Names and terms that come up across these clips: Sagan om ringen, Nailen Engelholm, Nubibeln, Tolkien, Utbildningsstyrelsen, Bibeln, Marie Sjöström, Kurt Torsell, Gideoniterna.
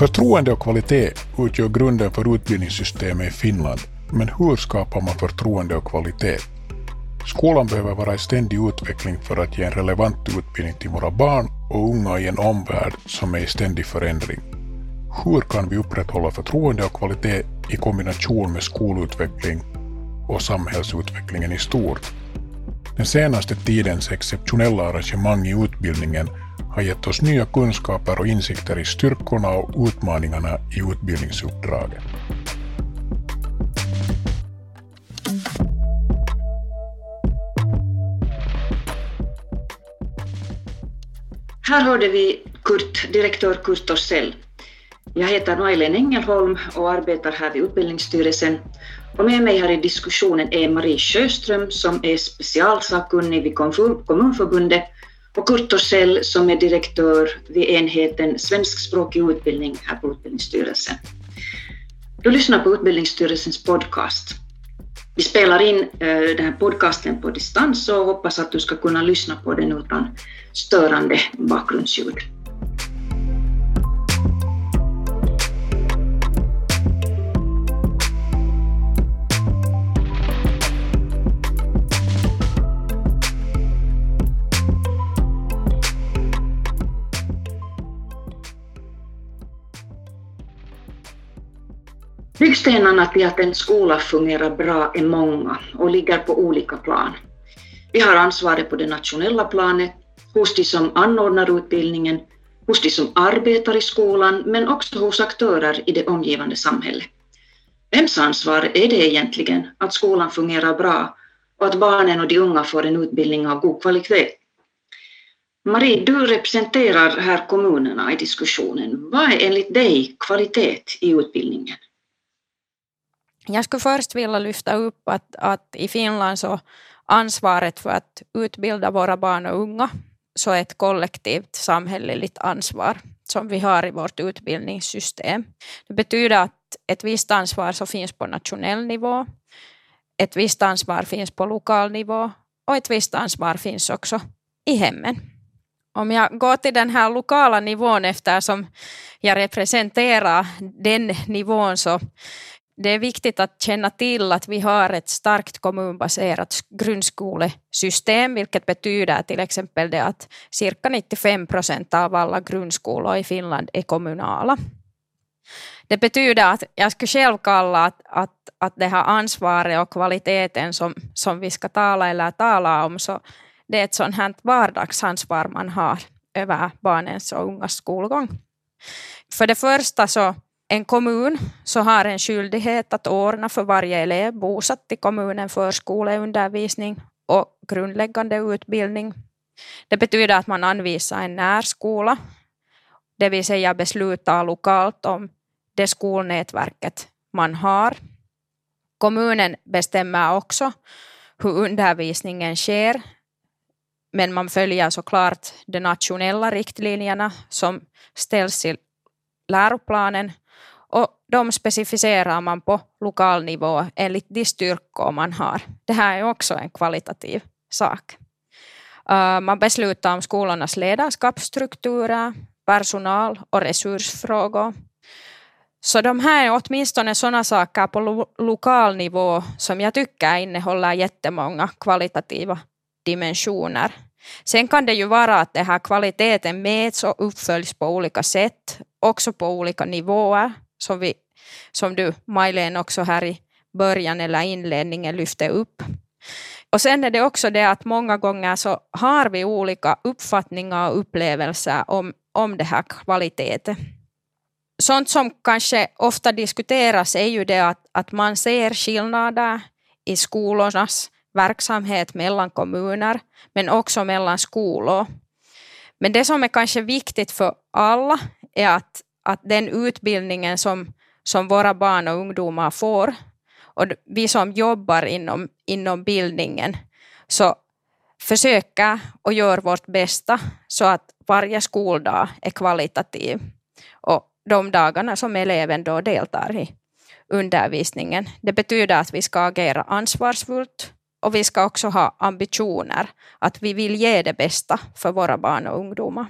Förtroende och kvalitet utgör grunden för utbildningssystemet i Finland. Men hur skapar man förtroende och kvalitet? Skolan behöver vara i ständig utveckling för att ge en relevant utbildning till våra barn och unga i en omvärld som är i ständig förändring. Hur kan vi upprätthålla förtroende och kvalitet i kombination med skolutveckling och samhällsutvecklingen i stort? Den senaste tidens exceptionella arrangemang i utbildningen har gett oss nya kunskaper och insikter i styrkorna och utmaningarna i utbildningsuppdragen. Här hörde vi direktör Kurt Torsell. Jag heter Nailen Engelholm och arbetar här vid Utbildningsstyrelsen. Och med mig här i diskussionen är Marie Sjöström som är specialsakkunnig vid Kommunförbundet och Kurt Torsell som är direktör vid enheten Svenskspråkig utbildning här på Utbildningsstyrelsen. Du lyssnar på Utbildningsstyrelsens podcast. Vi spelar in den här podcasten på distans och hoppas att du ska kunna lyssna på den utan störande bakgrundsljud. Byggstenarna till att en skola fungerar bra är många och ligger på olika plan. Vi har ansvaret på det nationella planet, hos de som anordnar utbildningen, hos de som arbetar i skolan men också hos aktörer i det omgivande samhället. Vems ansvar är det egentligen att skolan fungerar bra och att barnen och de unga får en utbildning av god kvalitet? Marie, du representerar här kommunerna i diskussionen. Vad är enligt dig kvalitet i utbildningen? Jag skulle först vilja lyfta upp att i Finland så ansvaret för att utbilda våra barn och unga så är ett kollektivt samhälleligt ansvar som vi har i vårt utbildningssystem. Det betyder att ett visst ansvar så finns på nationell nivå, ett visst ansvar finns på lokal nivå och ett visst ansvar finns också i hemmen. Om jag går till den här lokala nivån eftersom jag representerar den nivån så det är viktigt att känna till att vi har ett starkt kommunbaserat grundskolesystem, vilket betyder till exempel det att cirka 95% av alla grundskolor i Finland är kommunala. Det betyder att jag skulle själv kalla att det här ansvaret och kvaliteten som vi ska tala om, så det är ett sånt här vardagsansvar man har över barnens och ungas skolgång. För det första så en kommun så har en skyldighet att ordna för varje elev bosatt i kommunen förskoleundervisning och grundläggande utbildning. Det betyder att man anvisar en närskola, det vill säga beslutar lokalt om det skolnätverket man har. Kommunen bestämmer också hur undervisningen sker, men man följer såklart de nationella riktlinjerna som ställs i läroplanen. Och de specificerar man på lokal nivå enligt de styrkor man har. Det här är också en kvalitativ sak. Man beslutar om skolornas ledarskapsstrukturer, personal och resursfrågor. Så de här är åtminstone sådana saker på lokal nivå som jag tycker innehåller jättemånga kvalitativa dimensioner. Sen kan det ju vara att det här kvaliteten mäts och uppföljs på olika sätt, också på olika nivåer, som du, Mailen, också här i början eller inledningen lyfte upp. Och sen är det också det att många gånger så har vi olika uppfattningar och upplevelser om det här kvaliteten. Sånt som kanske ofta diskuteras är ju det att man ser skillnader i skolornas verksamhet mellan kommuner men också mellan skolor. Men det som är kanske viktigt för alla är att den utbildningen som våra barn och ungdomar får och vi som jobbar inom bildningen så försöker och gör vårt bästa så att varje skoldag är kvalitativ och de dagarna som eleven då deltar i undervisningen. Det betyder att vi ska agera ansvarsfullt och vi ska också ha ambitioner att vi vill ge det bästa för våra barn och ungdomar.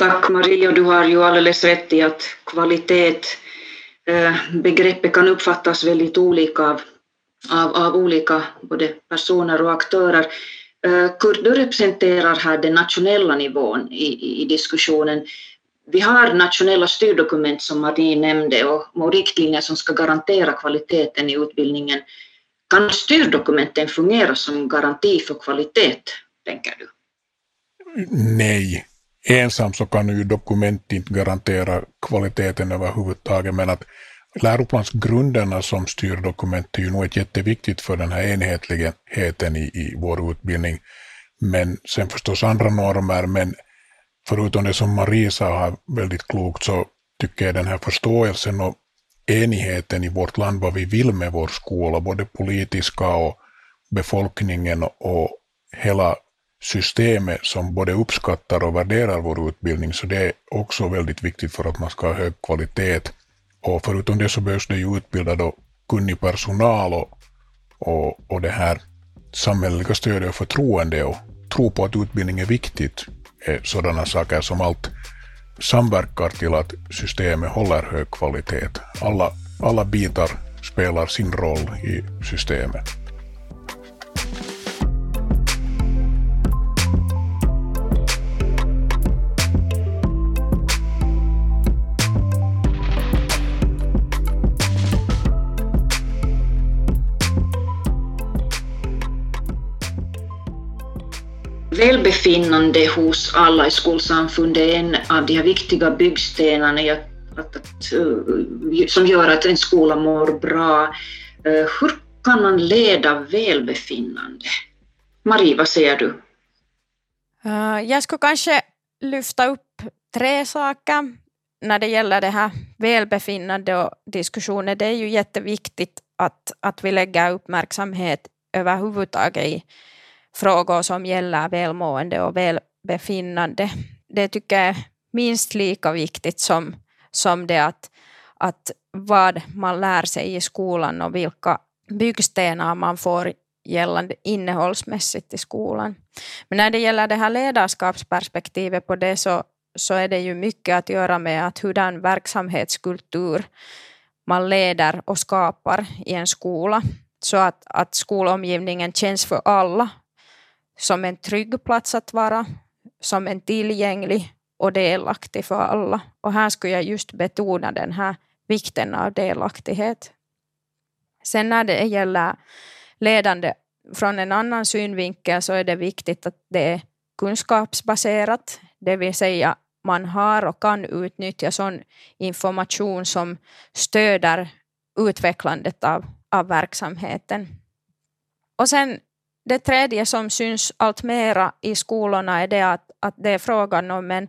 Tack Maria, du har ju alldeles rätt i att kvalitet, begreppet kan uppfattas väldigt olika av olika både personer och aktörer. Kurt, du representerar här den nationella nivån i diskussionen. Vi har nationella styrdokument som Marie nämnde och riktlinjer som ska garantera kvaliteten i utbildningen. Kan styrdokumenten fungera som garanti för kvalitet, tänker du? Nej, ensam så kan ju dokument inte garantera kvaliteten överhuvudtaget, men att läroplansgrunderna som styrdokument är ju nog jätteviktigt för den här enhetligheten i vår utbildning. Men sen förstås andra normer, men förutom det som Marie sa här väldigt klokt, så tycker jag den här förståelsen och enigheten i vårt land, vad vi vill med vår skola, både politiska och befolkningen och hela systemet som både uppskattar och värderar vår utbildning, så det är också väldigt viktigt för att man ska ha hög kvalitet. Och förutom det så behövs det ju utbildad och kunnig personal och det här samhälleliga stödet och förtroende och tro på att utbildning är viktigt, är sådana saker som allt samverkar till att systemet håller hög kvalitet. Alla bitar spelar sin roll i systemet. Välbefinnande hos alla i skolsamfundet är en av de här viktiga byggstenarna som gör att en skola mår bra. Hur kan man leda välbefinnande? Marie, vad säger du? Jag skulle kanske lyfta upp tre saker när det gäller det här välbefinnande och diskussioner. Det är ju jätteviktigt att vi lägger uppmärksamhet överhuvudtaget i frågor som gäller välmående och välbefinnande. Det tycker jag är minst lika viktigt som det att vad man lär sig i skolan och vilka byggstenar man får gällande innehållsmässigt i skolan. Men när det gäller det här ledarskapsperspektivet på det, så är det ju mycket att göra med att hur den verksamhetskultur man leder och skapar i en skola, så att skolomgivningen känns för alla som en trygg plats att vara, som en tillgänglig och delaktig för alla. Och här skulle jag just betona den här vikten av delaktighet. Sen när det gäller ledande från en annan synvinkel, så är det viktigt att det är kunskapsbaserat. Det vill säga man har och kan utnyttja sån information som stöder utvecklandet av verksamheten. Och sen det tredje som syns allt mera i skolorna är det att det är frågan om en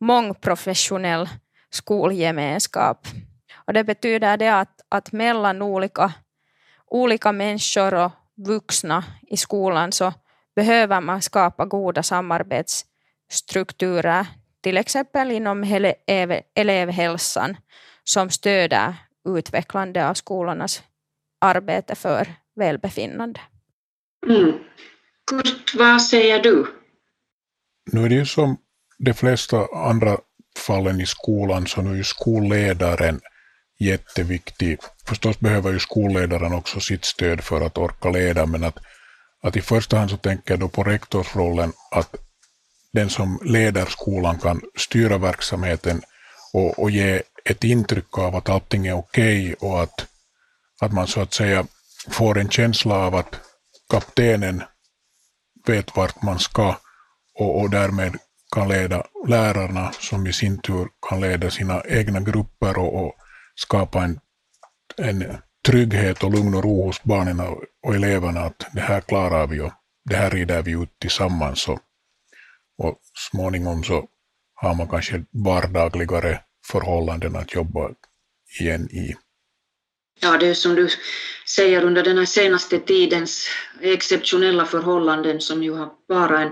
mångprofessionell skolgemenskap. Och det betyder det att mellan olika människor och vuxna i skolan så behöver man skapa goda samarbetsstrukturer, till exempel inom elevhälsan, som stöder utvecklande av skolornas arbete för välbefinnande. Mm. Kurt, vad säger du? Nu är det ju som de flesta andra fallen i skolan, så nu är ju skolledaren jätteviktig. Förstås behöver ju skolledaren också sitt stöd för att orka leda, men att i första hand så tänker jag då på rektorsrollen, att den som leder skolan kan styra verksamheten och ge ett intryck av att allting är okej och att man så att säga får en känsla av att kaptenen vet vart man ska och därmed kan leda lärarna, som i sin tur kan leda sina egna grupper och skapa en trygghet och lugn och ro hos barnen och eleverna, att det här klarar vi och det här rider vi ut tillsammans. Och småningom så har man kanske vardagligare förhållanden att jobba igen i. Ja, det är som du säger, under den här senaste tidens exceptionella förhållanden som ju har bara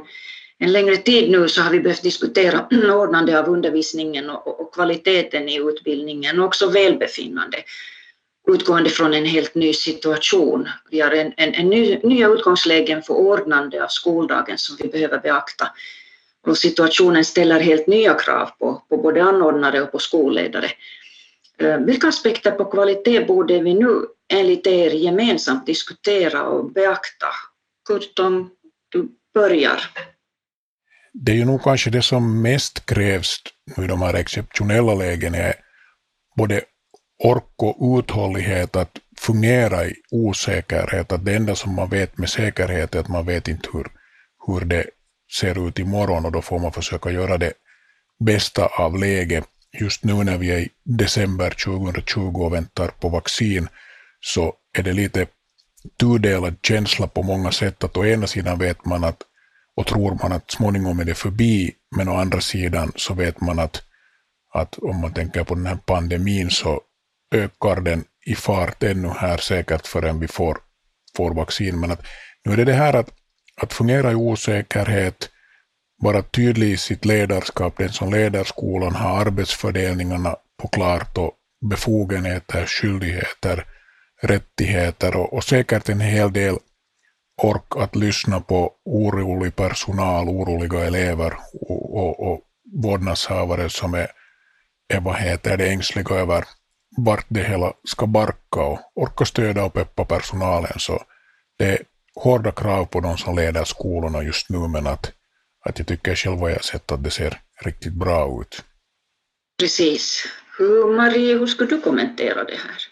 en längre tid nu, så har vi behövt diskutera ordnande av undervisningen och kvaliteten i utbildningen och också välbefinnande, utgående från en helt ny situation. Vi har nya utgångslägen för ordnande av skoldagen som vi behöver beakta. och situationen ställer helt nya krav på både anordnare och på skolledare. Vilka aspekter på kvalitet borde vi nu enligt er gemensamt diskutera och beakta? Kurt, om du börjar. Det är ju nog kanske det som mest krävs i de här exceptionella lägen är både ork och uthållighet att fungera i osäkerhet. Att det enda som man vet med säkerhet är att man vet inte hur det ser ut imorgon, och då får man försöka göra det bästa av läget. Just nu när vi är i december 2020 och väntar på vaccin så är det lite tudelad känsla på många sätt, att å ena sidan vet man att och tror man att småningom är det förbi, men å andra sidan så vet man att om man tänker på den här pandemin så ökar den i fart ännu här säkert förrän vi får vaccin. Men att nu är det här att fungera i osäkerhet, vara tydlig i sitt ledarskap, den som leder skolan har arbetsfördelningarna på klart och befogenheter, skyldigheter, rättigheter och säkert en hel del ork att lyssna på orolig personal, oroliga elever och vårdnadshavare som är ängsliga över vart det hela ska barka, och orka stöda och peppa personalen. Så det är hårda krav på de som leder skolorna just nu, men att jag tycker själv har jag sett att det ser riktigt bra ut. Precis. Marie, hur skulle du kommentera det här?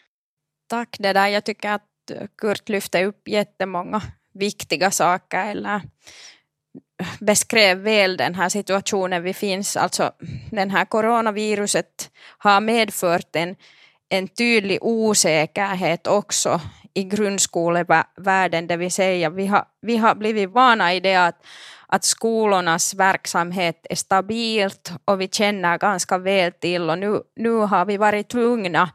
Tack det där. Jag tycker att Kurt lyfte upp jättemånga viktiga saker eller beskrev väl den här situationen vi finns. Alltså den här coronaviruset har medfört en tydlig osäkerhet också i grundskolevärlden, det vill säga vi har blivit vana i det att skolornas verksamhet är stabilt och vi känner ganska väl till, och nu har vi varit tvungna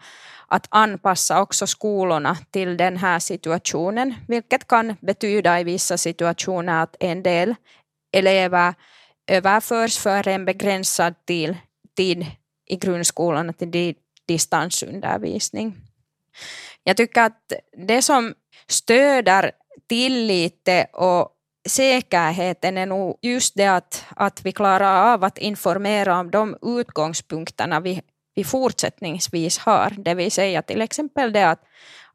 att anpassa också skolorna till den här situationen, vilket kan betyda i vissa situationer att en del elever överförs för en begränsad tid i grundskolan till distansundervisning. Jag tycker att det som stöder tilliten och säkerheten är nog just det att vi klarar av att informera om de utgångspunkterna vi fortsättningsvis har. Det vill säga till exempel det att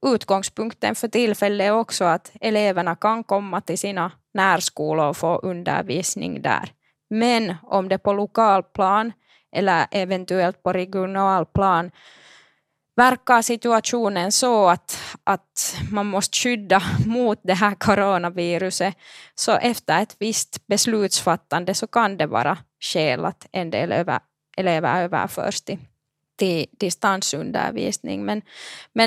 utgångspunkten för tillfället är också att eleverna kan komma till sina närskolor och få undervisning där. Men om det på lokalplan eller eventuellt på regionalplan verkar situationen så att man måste skydda mot det här coronaviruset, så efter ett visst beslutsfattande så kan det vara skäl att en del elever överförs till distansundervisning. Men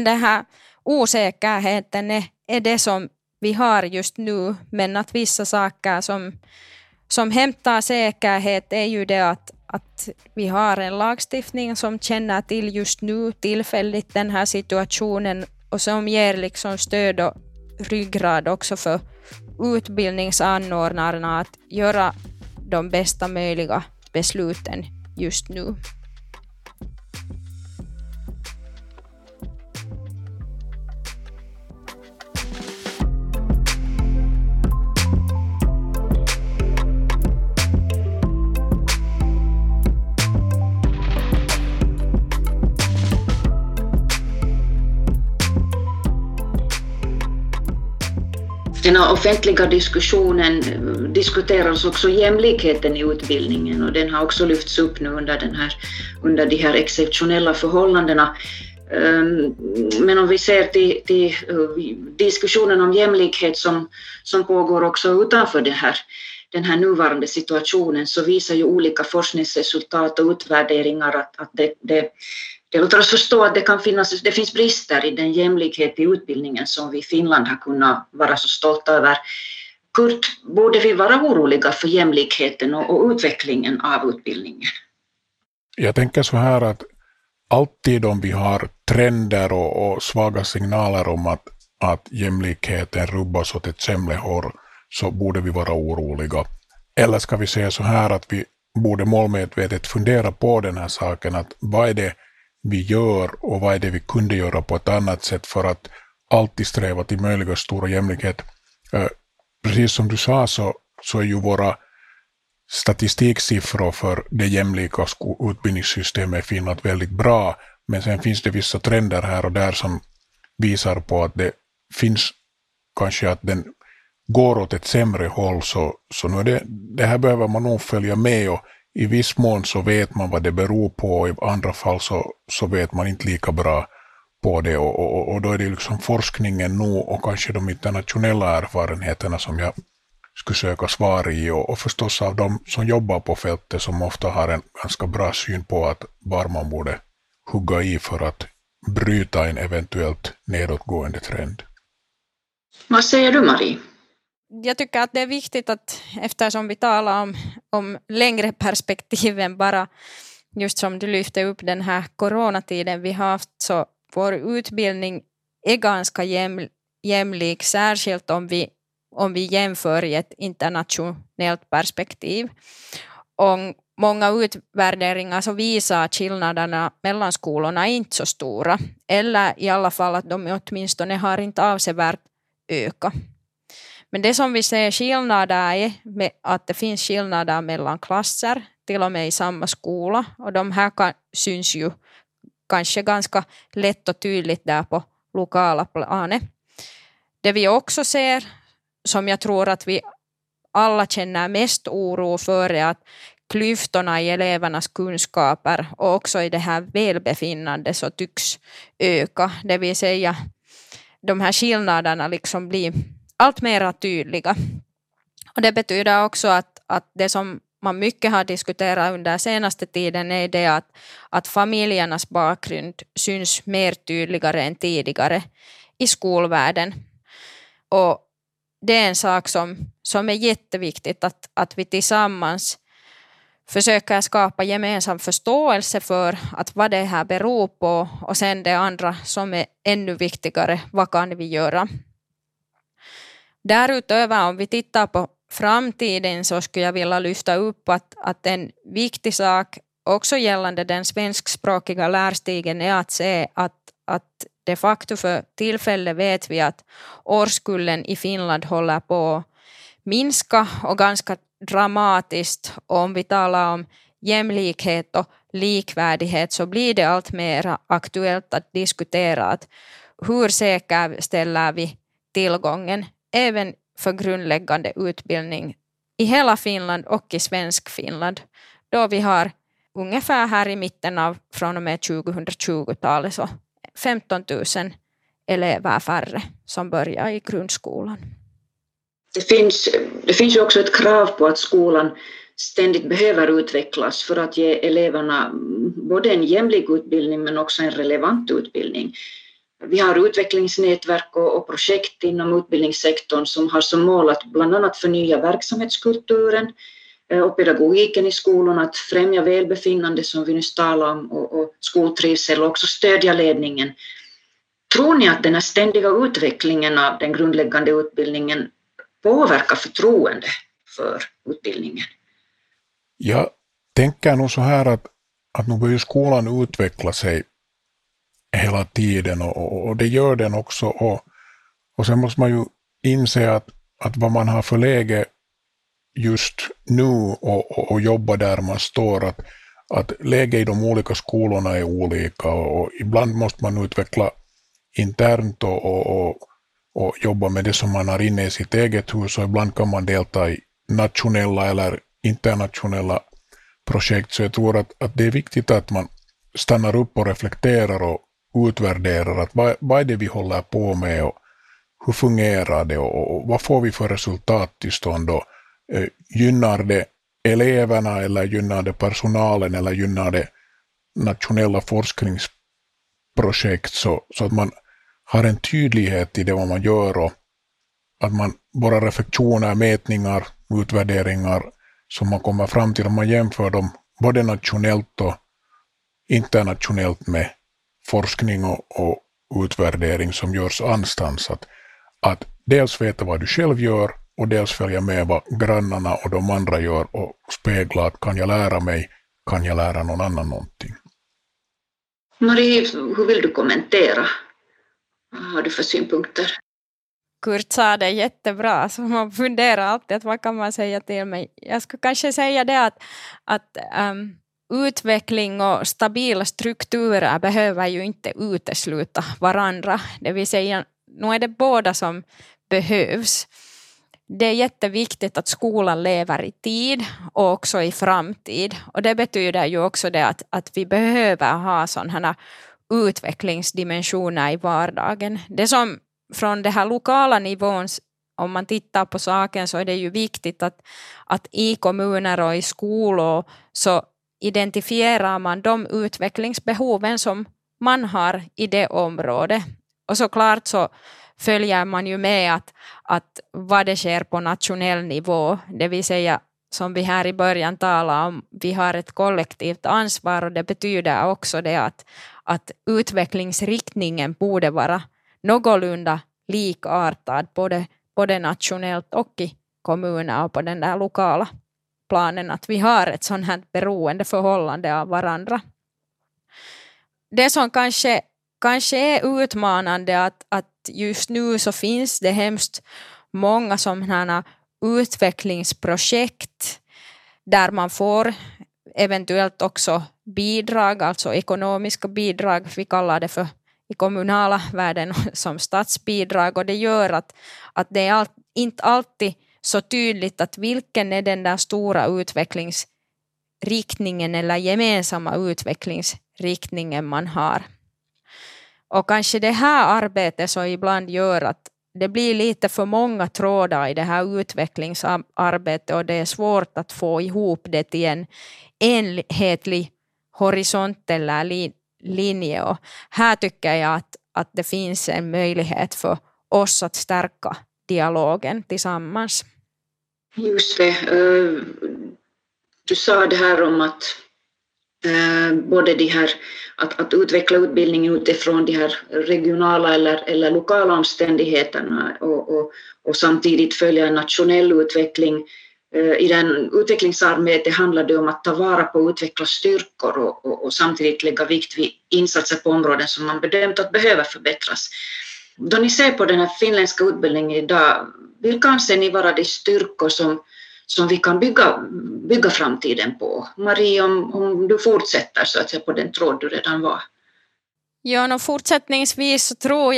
den här osäkerheten är det som vi har just nu, men att vissa saker som hämtar säkerhet är ju det att vi har en lagstiftning som känner till just nu tillfälligt den här situationen och som ger liksom stöd och ryggrad också för utbildningsanordnarna att göra de bästa möjliga besluten just nu. Den offentliga diskussionen diskuteras också jämlikheten i utbildningen, och den har också lyfts upp nu under de här exceptionella förhållandena. Men om vi ser till diskussionen om jämlikhet som pågår också utanför den här nuvarande situationen, så visar ju olika forskningsresultat och utvärderingar att det låter oss förstå att det finns brister i den jämlikhet i utbildningen som vi i Finland har kunnat vara så stolta över. Kurt, borde vi vara oroliga för jämlikheten och utvecklingen av utbildningen? Jag tänker så här att alltid om vi har trender och svaga signaler om att jämlikheten rubbas åt ett sämre håll, så borde vi vara oroliga. Eller ska vi säga så här att vi borde målmedvetet fundera på den här saken, att vad är det vi gör och vad är det vi kunde göra på ett annat sätt för att alltid sträva till möjliga stora jämlikhet. Precis som du sa så är ju våra statistiksiffror för det jämlika utbildningssystemet i Finland väldigt bra, men sen finns det vissa trender här och där som visar på att det finns kanske att den går åt ett sämre håll, så nu är det här behöver man nog följa med, och i viss mån så vet man vad det beror på, och i andra fall så vet man inte lika bra på det, och då är det liksom forskningen nu och kanske de internationella erfarenheterna som jag skulle söka svar i, och förstås av de som jobbar på fältet som ofta har en ganska bra syn på att var man borde hugga i för att bryta en eventuellt nedåtgående trend. Vad säger du, Marie? Jag tycker att det är viktigt att, eftersom vi talar om längre perspektiv än bara, just som du lyfte upp den här coronatiden vi har haft, så vår utbildning är ganska jämlik, särskilt om vi jämför i ett internationellt perspektiv. Och många utvärderingar så visar att skillnaderna mellan skolorna är inte så stora, eller i alla fall att de åtminstone har inte avsevärt ökat. Men det som vi ser skillnader är att det finns skillnader mellan klasser, till och med i samma skola, och de här syns ju kanske ganska lätt och tydligt där på lokala planet. Det vi också ser, som jag tror att vi alla känner mest oro för, är att klyftorna i elevernas kunskaper och också i det här välbefinnande så tycks öka. Det vill säga, de här skillnaderna liksom blir allt mer tydliga. Och det betyder också att det som man mycket har diskuterat under senaste tiden är det att familjernas bakgrund syns mer tydligare än tidigare i skolvärlden. Och det är en sak som är jätteviktigt att vi tillsammans försöker skapa gemensam förståelse för att vad det här beror på, och sen det andra som är ännu viktigare, vad kan vi göra? Därutöver, om vi tittar på framtiden, så skulle jag vilja lyfta upp att en viktig sak också gällande den svenskspråkiga lärstigen är att se att de facto för tillfället vet vi att årskullen i Finland håller på att minska, och ganska dramatiskt. Om vi talar om jämlikhet och likvärdighet så blir det allt mer aktuellt att diskutera att hur säkerställer vi tillgången även för grundläggande utbildning i hela Finland och i svensk Finland, då vi har ungefär här i mitten av från och med 2020-talet så 15 000 elever färre som börjar i grundskolan. Det finns ju också ett krav på att skolan ständigt behöver utvecklas för att ge eleverna både en jämlik utbildning men också en relevant utbildning. Vi har utvecklingsnätverk och projekt inom utbildningssektorn som har som mål att bland annat förnya verksamhetskulturen och pedagogiken i skolorna, att främja välbefinnande som vi nu talar om och skoltrivsel, och också stödja ledningen. Tror ni att den här ständiga utvecklingen av den grundläggande utbildningen påverkar förtroende för utbildningen? Jag tänker nog så här att nu bör ju skolan utveckla sig hela tiden, och det gör den också, och sen måste man ju inse att vad man har för läge just nu och jobba där man står, att läge i de olika skolorna är olika, och ibland måste man utveckla internt och jobba med det som man har inne i sitt eget hus, och ibland kan man delta i nationella eller internationella projekt, så jag tror att det är viktigt att man stannar upp och reflekterar och utvärderar att vad är det vi håller på med, och hur fungerar det, och vad får vi för resultat till stånd, och gynnar det eleverna eller gynnar det personalen eller gynnar det nationella forskningsprojekt, så att man har en tydlighet i det vad man gör, och att man bara reflektioner, mätningar, utvärderingar som man kommer fram till om man jämför dem både nationellt och internationellt med forskning och utvärdering som görs anstans, att dels veta vad du själv gör och dels följa med vad grannarna och de andra gör och spegla att kan jag lära mig, kan jag lära någon annan någonting. Marie, hur vill du kommentera? Vad har du för synpunkter? Kurt sa det jättebra, så man funderar alltid att vad kan man säga till mig. Jag skulle kanske säga det att utveckling och stabila strukturer behöver ju inte utesluta varandra. Det vill säga, nu är det båda som behövs. Det är jätteviktigt att skolan lever i tid och också i framtid. Och det betyder ju också det att vi behöver ha sådana utvecklingsdimensioner i vardagen. Det som från det här lokala nivån, om man tittar på saken, så är det ju viktigt att i kommuner och i skolor så identifierar man de utvecklingsbehoven som man har i det området. Och såklart så följer man ju med att vad det sker på nationell nivå, det vill säga som vi här i början talade om, vi har ett kollektivt ansvar, och det betyder också det att utvecklingsriktningen borde vara någorlunda likartad både nationellt och i kommuner och på den där lokala planen, att vi har ett sådant här beroendeförhållande av varandra. Det som kanske är utmanande att just nu så finns det hemskt många sådana utvecklingsprojekt där man får eventuellt också bidrag, alltså ekonomiska bidrag, vi kallar det för i kommunala världen som statsbidrag, och det gör att det är inte alltid så tydligt att vilken är den där stora utvecklingsriktningen eller gemensamma utvecklingsriktningen man har. Och kanske det här arbetet så ibland gör att det blir lite för många trådar i det här utvecklingsarbetet, och det är svårt att få ihop det till en enhetlig horisont eller linje. Och här tycker jag att det finns en möjlighet för oss att stärka dialogen tillsammans. Just det. Du sa det här om att både det här att utveckla utbildning utifrån de här regionala eller lokala omständigheterna och samtidigt följa en nationell utveckling. I den utvecklingsarbetet handlar det om att ta vara på och utveckla styrkor och samtidigt lägga vikt vid insatser på områden som man bedömt att behöva förbättras. Då ni ser på den här finländska utbildningen idag, vilka anser ni vara de styrkor som vi kan bygga framtiden på? Marie, om du fortsätter så att säga på den tråd du redan var. Ja, och fortsättningsvis så tror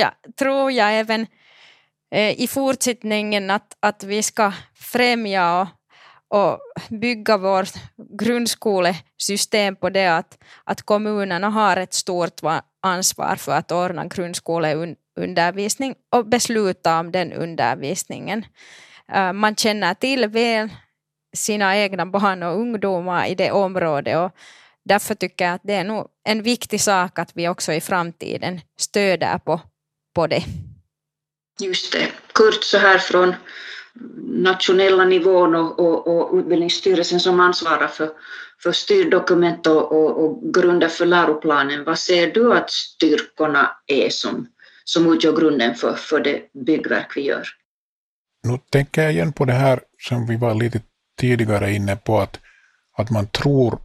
jag även i fortsättningen att vi ska främja och bygga vårt grundskolesystem på det att kommunerna har ett stort ansvar för att ordna grundskoleundervisning och besluta om den undervisningen. Man känner till väl sina egna barn och ungdomar i det området, och därför tycker jag att det är nog en viktig sak att vi också i framtiden stöder på det. Just det. Kurt, så här från nationella nivån och Utbildningsstyrelsen som ansvarar för styrdokument och grunder för läroplanen. Vad ser du att styrkorna är som utgör grunden för det byggverk vi gör? Nu tänker jag igen på det här som vi var lite tidigare inne på, att man tror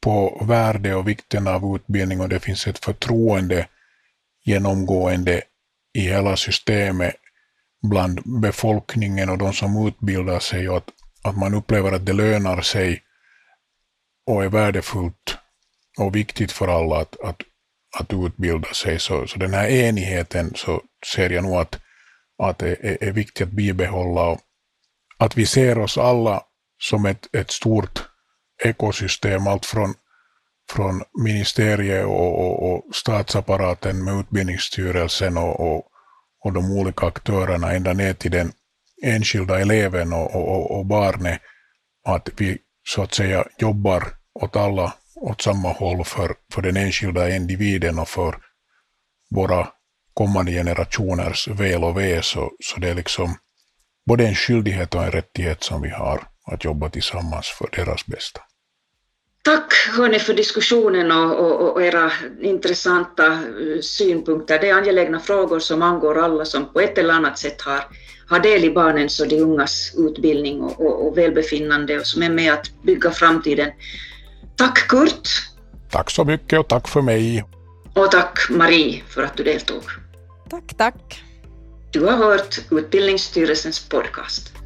på värde och vikten av utbildning, och det finns ett förtroende genomgående i hela systemet bland befolkningen och de som utbildar sig, och att man upplever att det lönar sig och är värdefullt och viktigt för alla att utbilda sig. Så den här enigheten så ser jag nog att det är viktigt att bibehålla, och att vi ser oss alla som ett stort ekosystem, allt från ministeriet och statsapparaten med Utbildningsstyrelsen och de olika aktörerna ända ner till den enskilda eleven och barnet, att vi så att säga jobbar åt alla åt samma håll för den enskilda individen och för våra kommande generationers väl och ve, så det är liksom både en skyldighet och en rättighet som vi har att jobba tillsammans för deras bästa. Tack hörni för diskussionen och era intressanta synpunkter. Det är angelägna frågor som angår alla som på ett eller annat sätt har del i barnens och de ungas utbildning och välbefinnande, och som är med att bygga framtiden. Tack Kurt! Tack så mycket, och tack för mig! Och tack Marie för att du deltog. Tack. Du har hört Utbildningsstyrelsens podcast.